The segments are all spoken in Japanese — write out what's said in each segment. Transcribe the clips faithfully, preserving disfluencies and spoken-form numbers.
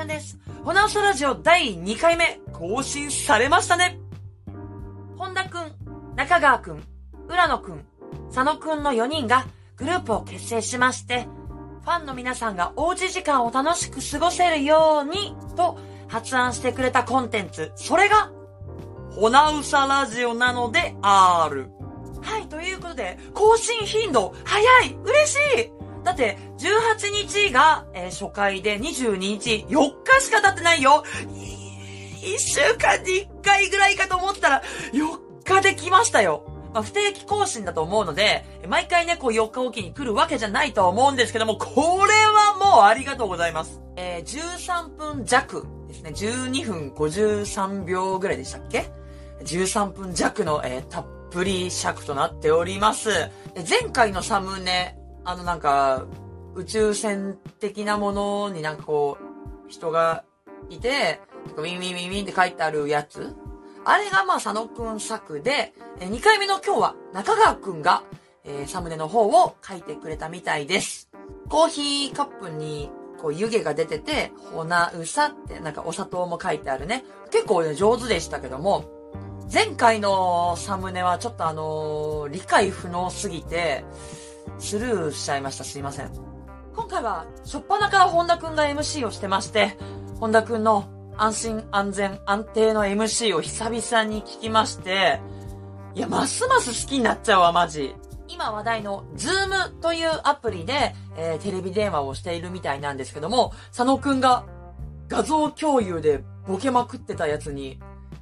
ちゃんです。ほなおさラジオだいにかいめ更新されましたね。本田くん、中川くん、浦野くん、佐野くんのよにんがグループを結成しまして、ファンの皆さんがおうち時間を楽しく過ごせるようにと発案してくれたコンテンツ、それがほなうさラジオなのである。はい、ということで更新頻度早い、嬉しい。だってじゅうはちにちが、えー、初回でにじゅうににちよっかしか経ってないよ。いっしゅうかんにいっかいぐらいかと思ったらよっかで来ましたよ。まあ、不定期更新だと思うので、毎回ね、こうよっかおきに来るわけじゃないとは思うんですけども、これはもうありがとうございます。えー、じゅうさんぷん弱ですね。じゅうにふんごじゅうさんびょうぐらいでしたっけ？じゅうさんぷん弱の、えー、たっぷり尺となっております。前回のサムネ、あのなんか、宇宙船的なものになんかこう、人がいて、ウィンウィンウィンウィンって書いてあるやつ？あれがまあ佐野くん作で、にかいめの今日は中川くんが、えー、サムネの方を書いてくれたみたいです。コーヒーカップにこう湯気が出てて、ほなうさってなんかお砂糖も書いてあるね。結構ね、上手でしたけども、前回のサムネはちょっとあのー、理解不能すぎて、スルーしちゃいました。すいません。今回は初っ端から本田くんが エムシー をしてまして、本田くんの安心安全安定の エムシー を久々に聞きまして、いや、ますます好きになっちゃうわ、マジ。今話題の Zoom というアプリで、えー、テレビ電話をしているみたいなんですけども、佐野くんが画像共有でボケまくってたやつに、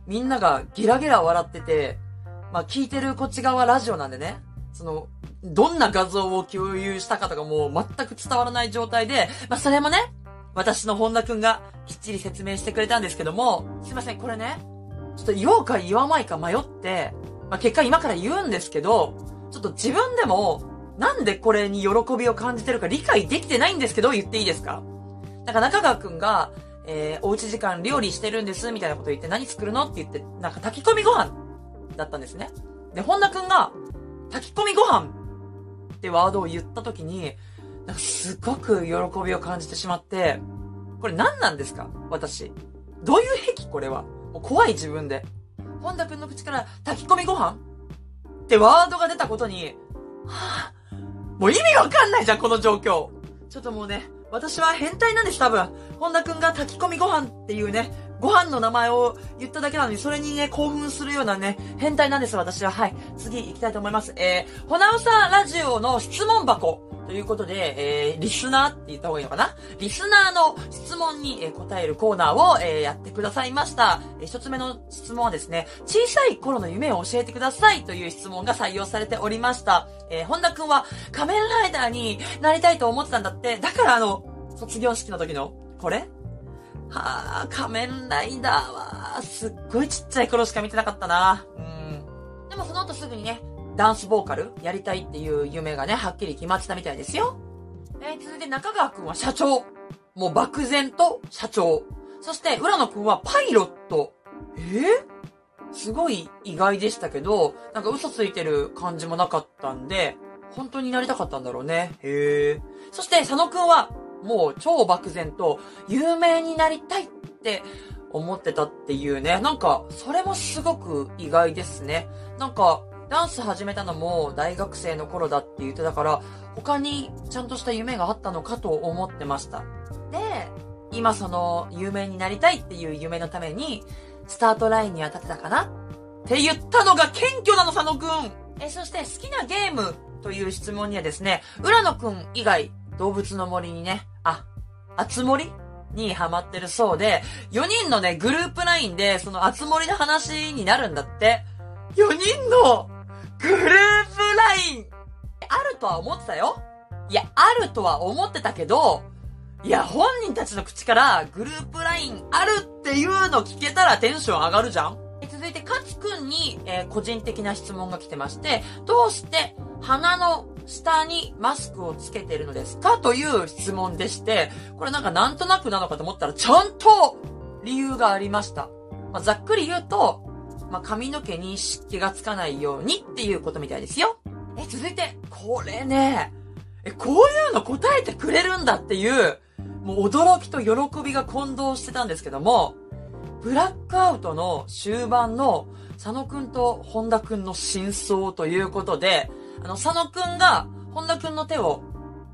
みんながゲラゲラ笑ってて、まあ聞いてるこっち側ラジオなんでね、その、どんな画像を共有したかとかもう全く伝わらない状態で、まあそれもね、私の本田くんがきっちり説明してくれたんですけども、すいません、これね、ちょっと言おうか言わないか迷って、まあ、結果今から言うんですけど、ちょっと自分でもなんでこれに喜びを感じてるか理解できてないんですけど、言っていいですか？なんか中川くんが、えー、おうち時間料理してるんですみたいなこと言って、何作るのって言って、なんか炊き込みご飯だったんですね。で、本田くんが炊き込みご飯ってワードを言った時に、なんかすごく喜びを感じてしまって、これ何なんですか？私。どういう癖？これは。もう怖い自分で。本田くんの口から炊き込みご飯ってワードが出たことに、はぁ、もう意味がわかんないじゃん、この状況。ちょっともうね、私は変態なんです、多分。本田くんが炊き込みご飯っていうね、ご飯の名前を言っただけなのに、それにね、興奮するようなね、変態なんです、私は。はい。次行きたいと思います。えー、ほなうさラジオの質問箱。ということで、えー、リスナーって言った方がいいのかな？リスナーの質問に、えー、答えるコーナーを、えー、やってくださいました。えー、一つ目の質問はですね、小さい頃の夢を教えてくださいという質問が採用されておりました。えー、本田くんは仮面ライダーになりたいと思ってたんだって、だからあの、卒業式の時の、これ？はぁ、仮面ライダーは、すっごいちっちゃい頃しか見てなかったな。うん。でもその後すぐにね、ダンスボーカルやりたいっていう夢がね、はっきり決まってたみたいですよ。えー、続いて中川くんは社長。もう漠然と社長。そして浦野くんはパイロット。えー、すごい意外でしたけど、なんか嘘ついてる感じもなかったんで、本当になりたかったんだろうね。へー。そして佐野くんは、もう超漠然と有名になりたいって思ってたっていうね。なんか、それもすごく意外ですね。なんか、ダンス始めたのも大学生の頃だって言ってたから、他にちゃんとした夢があったのかと思ってました。で、今その有名になりたいっていう夢のために、スタートラインには立てたかなって言ったのが謙虚なの、佐野くん。え、そして好きなゲームという質問にはですね、浦野くん以外動物の森にね、あ、あつ森にハマってるそうで、よにんのね、グループ ライン でそのあつ森の話になるんだって。よにんのグループラインあるとは思ってたよ。いや、あるとは思ってたけど、いや、本人たちの口からグループラインあるっていうの聞けたらテンション上がるじゃん。続いて、かつくんに、えー、個人的な質問が来てまして、どうして鼻の下にマスクをつけてるのですかという質問でして、これなんかなんとなくなのかと思ったら、ちゃんと理由がありました。まあ、ざっくり言うと、まあ、髪の毛に湿気がつかないようにっていうことみたいですよ。え、続いて、これね、え、こういうの答えてくれるんだっていう、もう驚きと喜びが混同してたんですけども、ブラックアウトの終盤の佐野くんと本田くんの真相ということで、あの佐野くんが本田くんの手を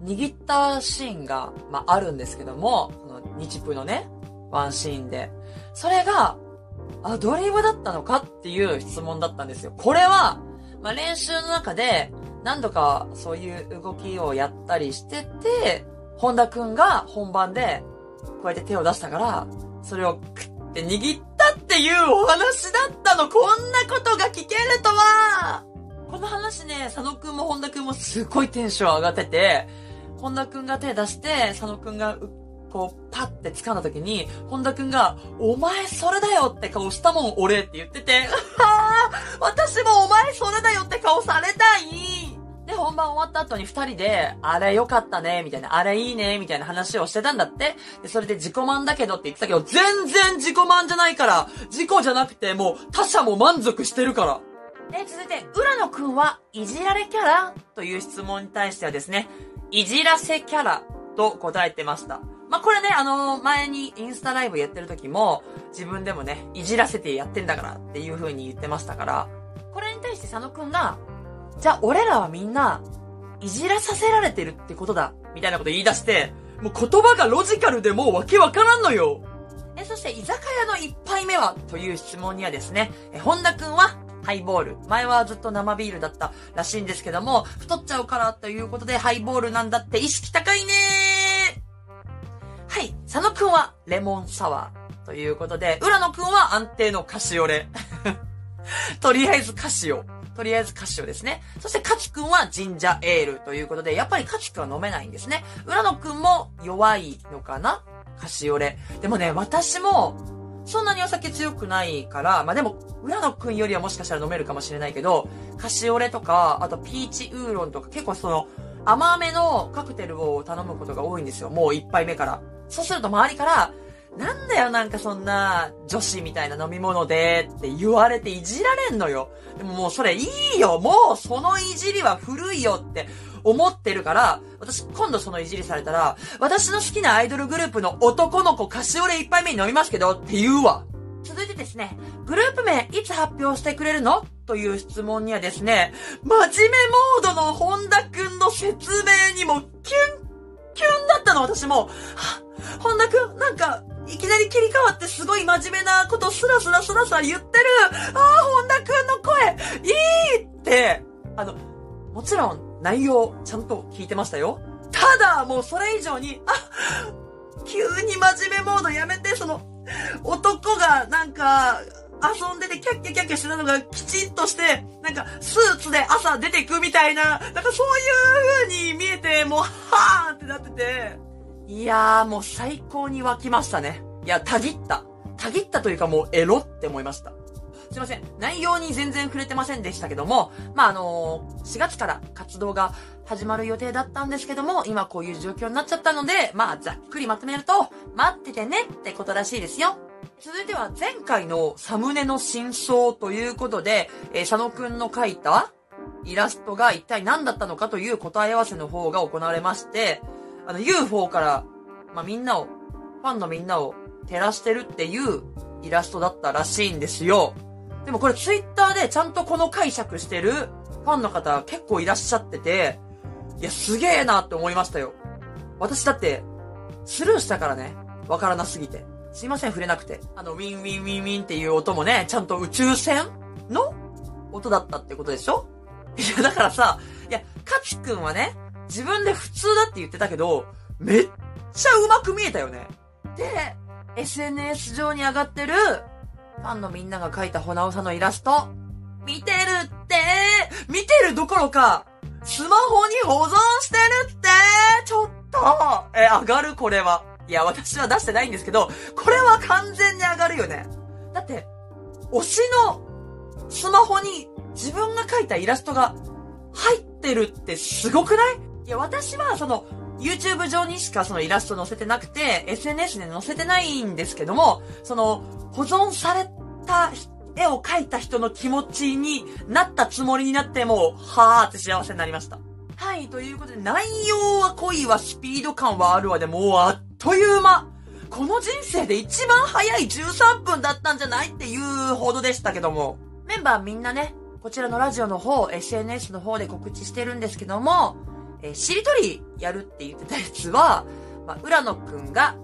握ったシーンが、まあ、あるんですけども、日プのね、ワンシーンで。それが、アドリブだったのかっていう質問だったんですよ。これは、まあ、練習の中で何度かそういう動きをやったりしてて、本田くんが本番でこうやって手を出したから、それをクッて握ったっていうお話だったの。こんなことが聞けるとは。この話ね、佐野くんも本田くんもすごいテンション上がってて、本田くんが手出して、佐野くんがこうパッて掴んだ時に、本田くんが、お前それだよって顔したもん俺って言ってて、私もお前それだよって顔されたい。で、本番終わった後に二人で、あれ良かったね、みたいな、あれいいね、みたいな話をしてたんだって。で、それで自己満だけどって言ってたけど、全然自己満じゃないから、自己じゃなくてもう他者も満足してるから。で、続いて、浦野くんはいじられキャラという質問に対してはですね、いじらせキャラと答えてました。まあ、これね、あのー、前にインスタライブやってる時も、自分でもね、いじらせてやってんだからっていう風に言ってましたから、これに対して佐野くんが、じゃあ俺らはみんな、いじらさせられてるってことだ、みたいなこと言い出して、もう言葉がロジカルでもうわけわからんのよ。え、そして、居酒屋の一杯目はという質問にはですね、え、本田くんは、ハイボール。前はずっと生ビールだったらしいんですけども、太っちゃうからということでハイボールなんだって意識高いねー。はい。佐野くんはレモンサワーということで、浦野くんは安定のカシオレ。とりあえずカシオ。とりあえずカシオですね。そしてカツくんはジンジャーエールということで、やっぱりカツくんは飲めないんですね。浦野くんも弱いのかな？カシオレ。でもね、私も、そんなにお酒強くないから、まあ、でも、浦野くんよりはもしかしたら飲めるかもしれないけど、カシオレとか、あとピーチウーロンとか、結構その、甘めのカクテルを頼むことが多いんですよ。もう一杯目から。そうすると周りから、なんだよなんかそんな、女子みたいな飲み物で、って言われていじられんのよ。でももうそれいいよ、もうそのいじりは古いよって思ってるから、私今度そのいじりされたら、私の好きなアイドルグループの男の子カシオレ一杯目に飲みますけどって言うわ。続いてですね、グループ名いつ発表してくれるの？という質問にはですね、真面目モードの本田くんの説明にもキュンキュンだったの。私も、は、本田くんなんかいきなり切り替わってすごい真面目なことスラスラスラスラ言ってる。ああ、本田くんの声いいって、あの、もちろん内容ちゃんと聞いてましたよ。ただ、もうそれ以上に、あ、急に真面目モードやめて、その、男がなんか、遊んでてキャッキャキャッキャしてたのがきちんとして、なんか、スーツで朝出てくみたいな、なんかそういう風に見えて、もう、はーってなってて、いやーもう最高に湧きましたね。いや、たぎった。たぎったというかもうエロって思いました。すいません。内容に全然触れてませんでしたけども、まあ、あのー、しがつから活動が始まる予定だったんですけども、今こういう状況になっちゃったので、まあ、ざっくりまとめると、待っててねってことらしいですよ。続いては前回のサムネの真相ということで、えー、佐野くんの描いたイラストが一体何だったのかという答え合わせの方が行われまして、あの ユーフォー から、まあ、みんなを、ファンのみんなを照らしてるっていうイラストだったらしいんですよ。でもこれツイッターでちゃんとこの解釈してるファンの方結構いらっしゃってて、いや、すげえなって思いましたよ。私だって、スルーしたからね。わからなすぎて。すいません、触れなくて。あの、ウィンウィンウィンウィンっていう音もね、ちゃんと宇宙船の音だったってことでしょ？いや、だからさ、いや、カツくんはね、自分で普通だって言ってたけど、めっちゃうまく見えたよね。で、エスエヌエス 上に上がってる、ファンのみんなが描いたホナオさんのイラスト、見てるって見てるどころか、スマホに保存してるってちょっとえ、上がるこれは。いや、私は出してないんですけど、これは完全に上がるよね。だって、推しのスマホに自分が描いたイラストが入ってるってすごくない？いや、私はその、YouTube 上にしかそのイラスト載せてなくて、エスエヌエス で載せてないんですけども、その、保存された絵を描いた人の気持ちになったつもりになって、もう、はーって幸せになりました。はい、ということで、内容は濃いわ、スピード感はあるわで、もう圧という間、この人生で一番早いじゅうさんぷんだったんじゃないっていうほどでしたけども、メンバーみんなね、こちらのラジオの方、エスエヌエス の方で告知してるんですけども、えしりとりやるって言ってたやつは、まあ、浦野くんが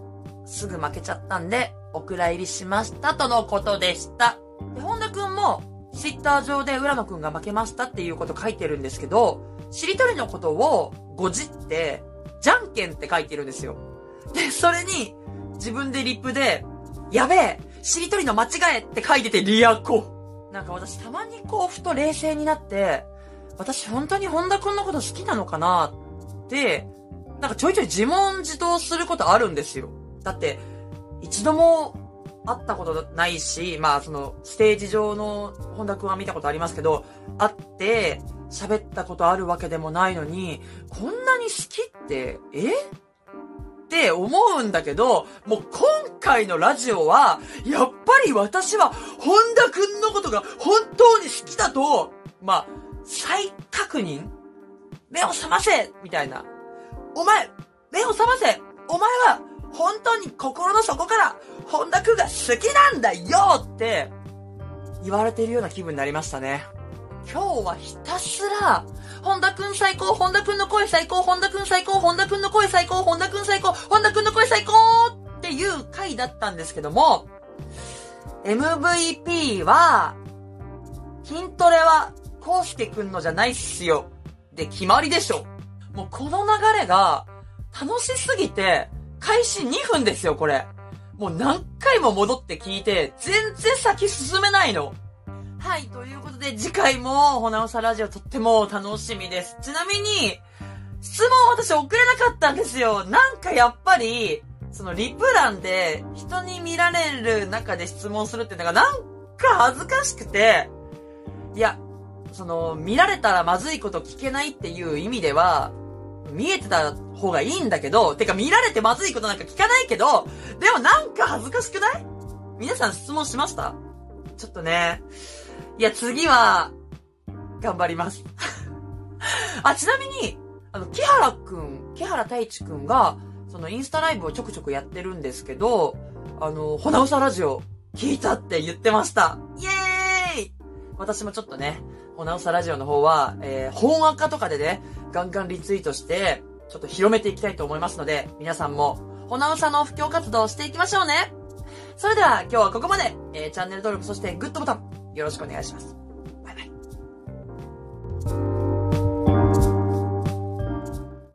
すぐ負けちゃったんで、お蔵入りしましたとのことでした。で、本田くんも、ツイッター上で浦野くんが負けましたっていうこと書いてるんですけど、しりとりのことを、ごじって、じゃんけんって書いてるんですよ。で、それに、自分でリップで、やべえ、しりとりの間違えって書いてて、リアコ。なんか私たまにこうふと冷静になって、私本当に本田くんのこと好きなのかなって、なんかちょいちょい自問自答することあるんですよ。だって、一度も会ったことないし、まあそのステージ上の本田くんは見たことありますけど、会って喋ったことあるわけでもないのに、こんなに好きって、え?って思うんだけど、もう今回のラジオは、やっぱり私は本田くんのことが本当に好きだと、まあ、再確認?目を覚ませ!みたいな。お前、目を覚ませ!お前は本当に心の底から本田くんが好きなんだよ!って言われているような気分になりましたね。今日はひたすら、本田くん最高、本田くんの声最高、本田くん最高、本田くんの声最高、本田くん最高、本田くんの声最高っていう回だったんですけども、エムブイピー は、筋トレは、コウスケくんのじゃないっすよ。で、決まりでしょ。もうこの流れが、楽しすぎて、開始にふんですよ、これ。もう何回も戻って聞いて、全然先進めないの。はい、ということで次回もほなおさラジオとっても楽しみです。ちなみに、質問私送れなかったんですよ。なんかやっぱり、そのリプ欄で人に見られる中で質問するっていうのがなんか恥ずかしくて、いや、その見られたらまずいこと聞けないっていう意味では、見えてた方がいいんだけど、てか見られてまずいことなんか聞かないけど、でもなんか恥ずかしくない？皆さん質問しました？ちょっとね、いや、次は、頑張ります。あ、ちなみに、あの、木原くん、木原太一くんが、そのインスタライブをちょくちょくやってるんですけど、あの、ほなおさラジオ、聞いたって言ってました。イエーイ！私もちょっとね、ほなおさラジオの方は、えー、本アカとかでね、ガンガンリツイートして、ちょっと広めていきたいと思いますので、皆さんも、ほなおさの布教活動をしていきましょうね。それでは、今日はここまで、えー、チャンネル登録、そしてグッドボタン、よろしくお願いします。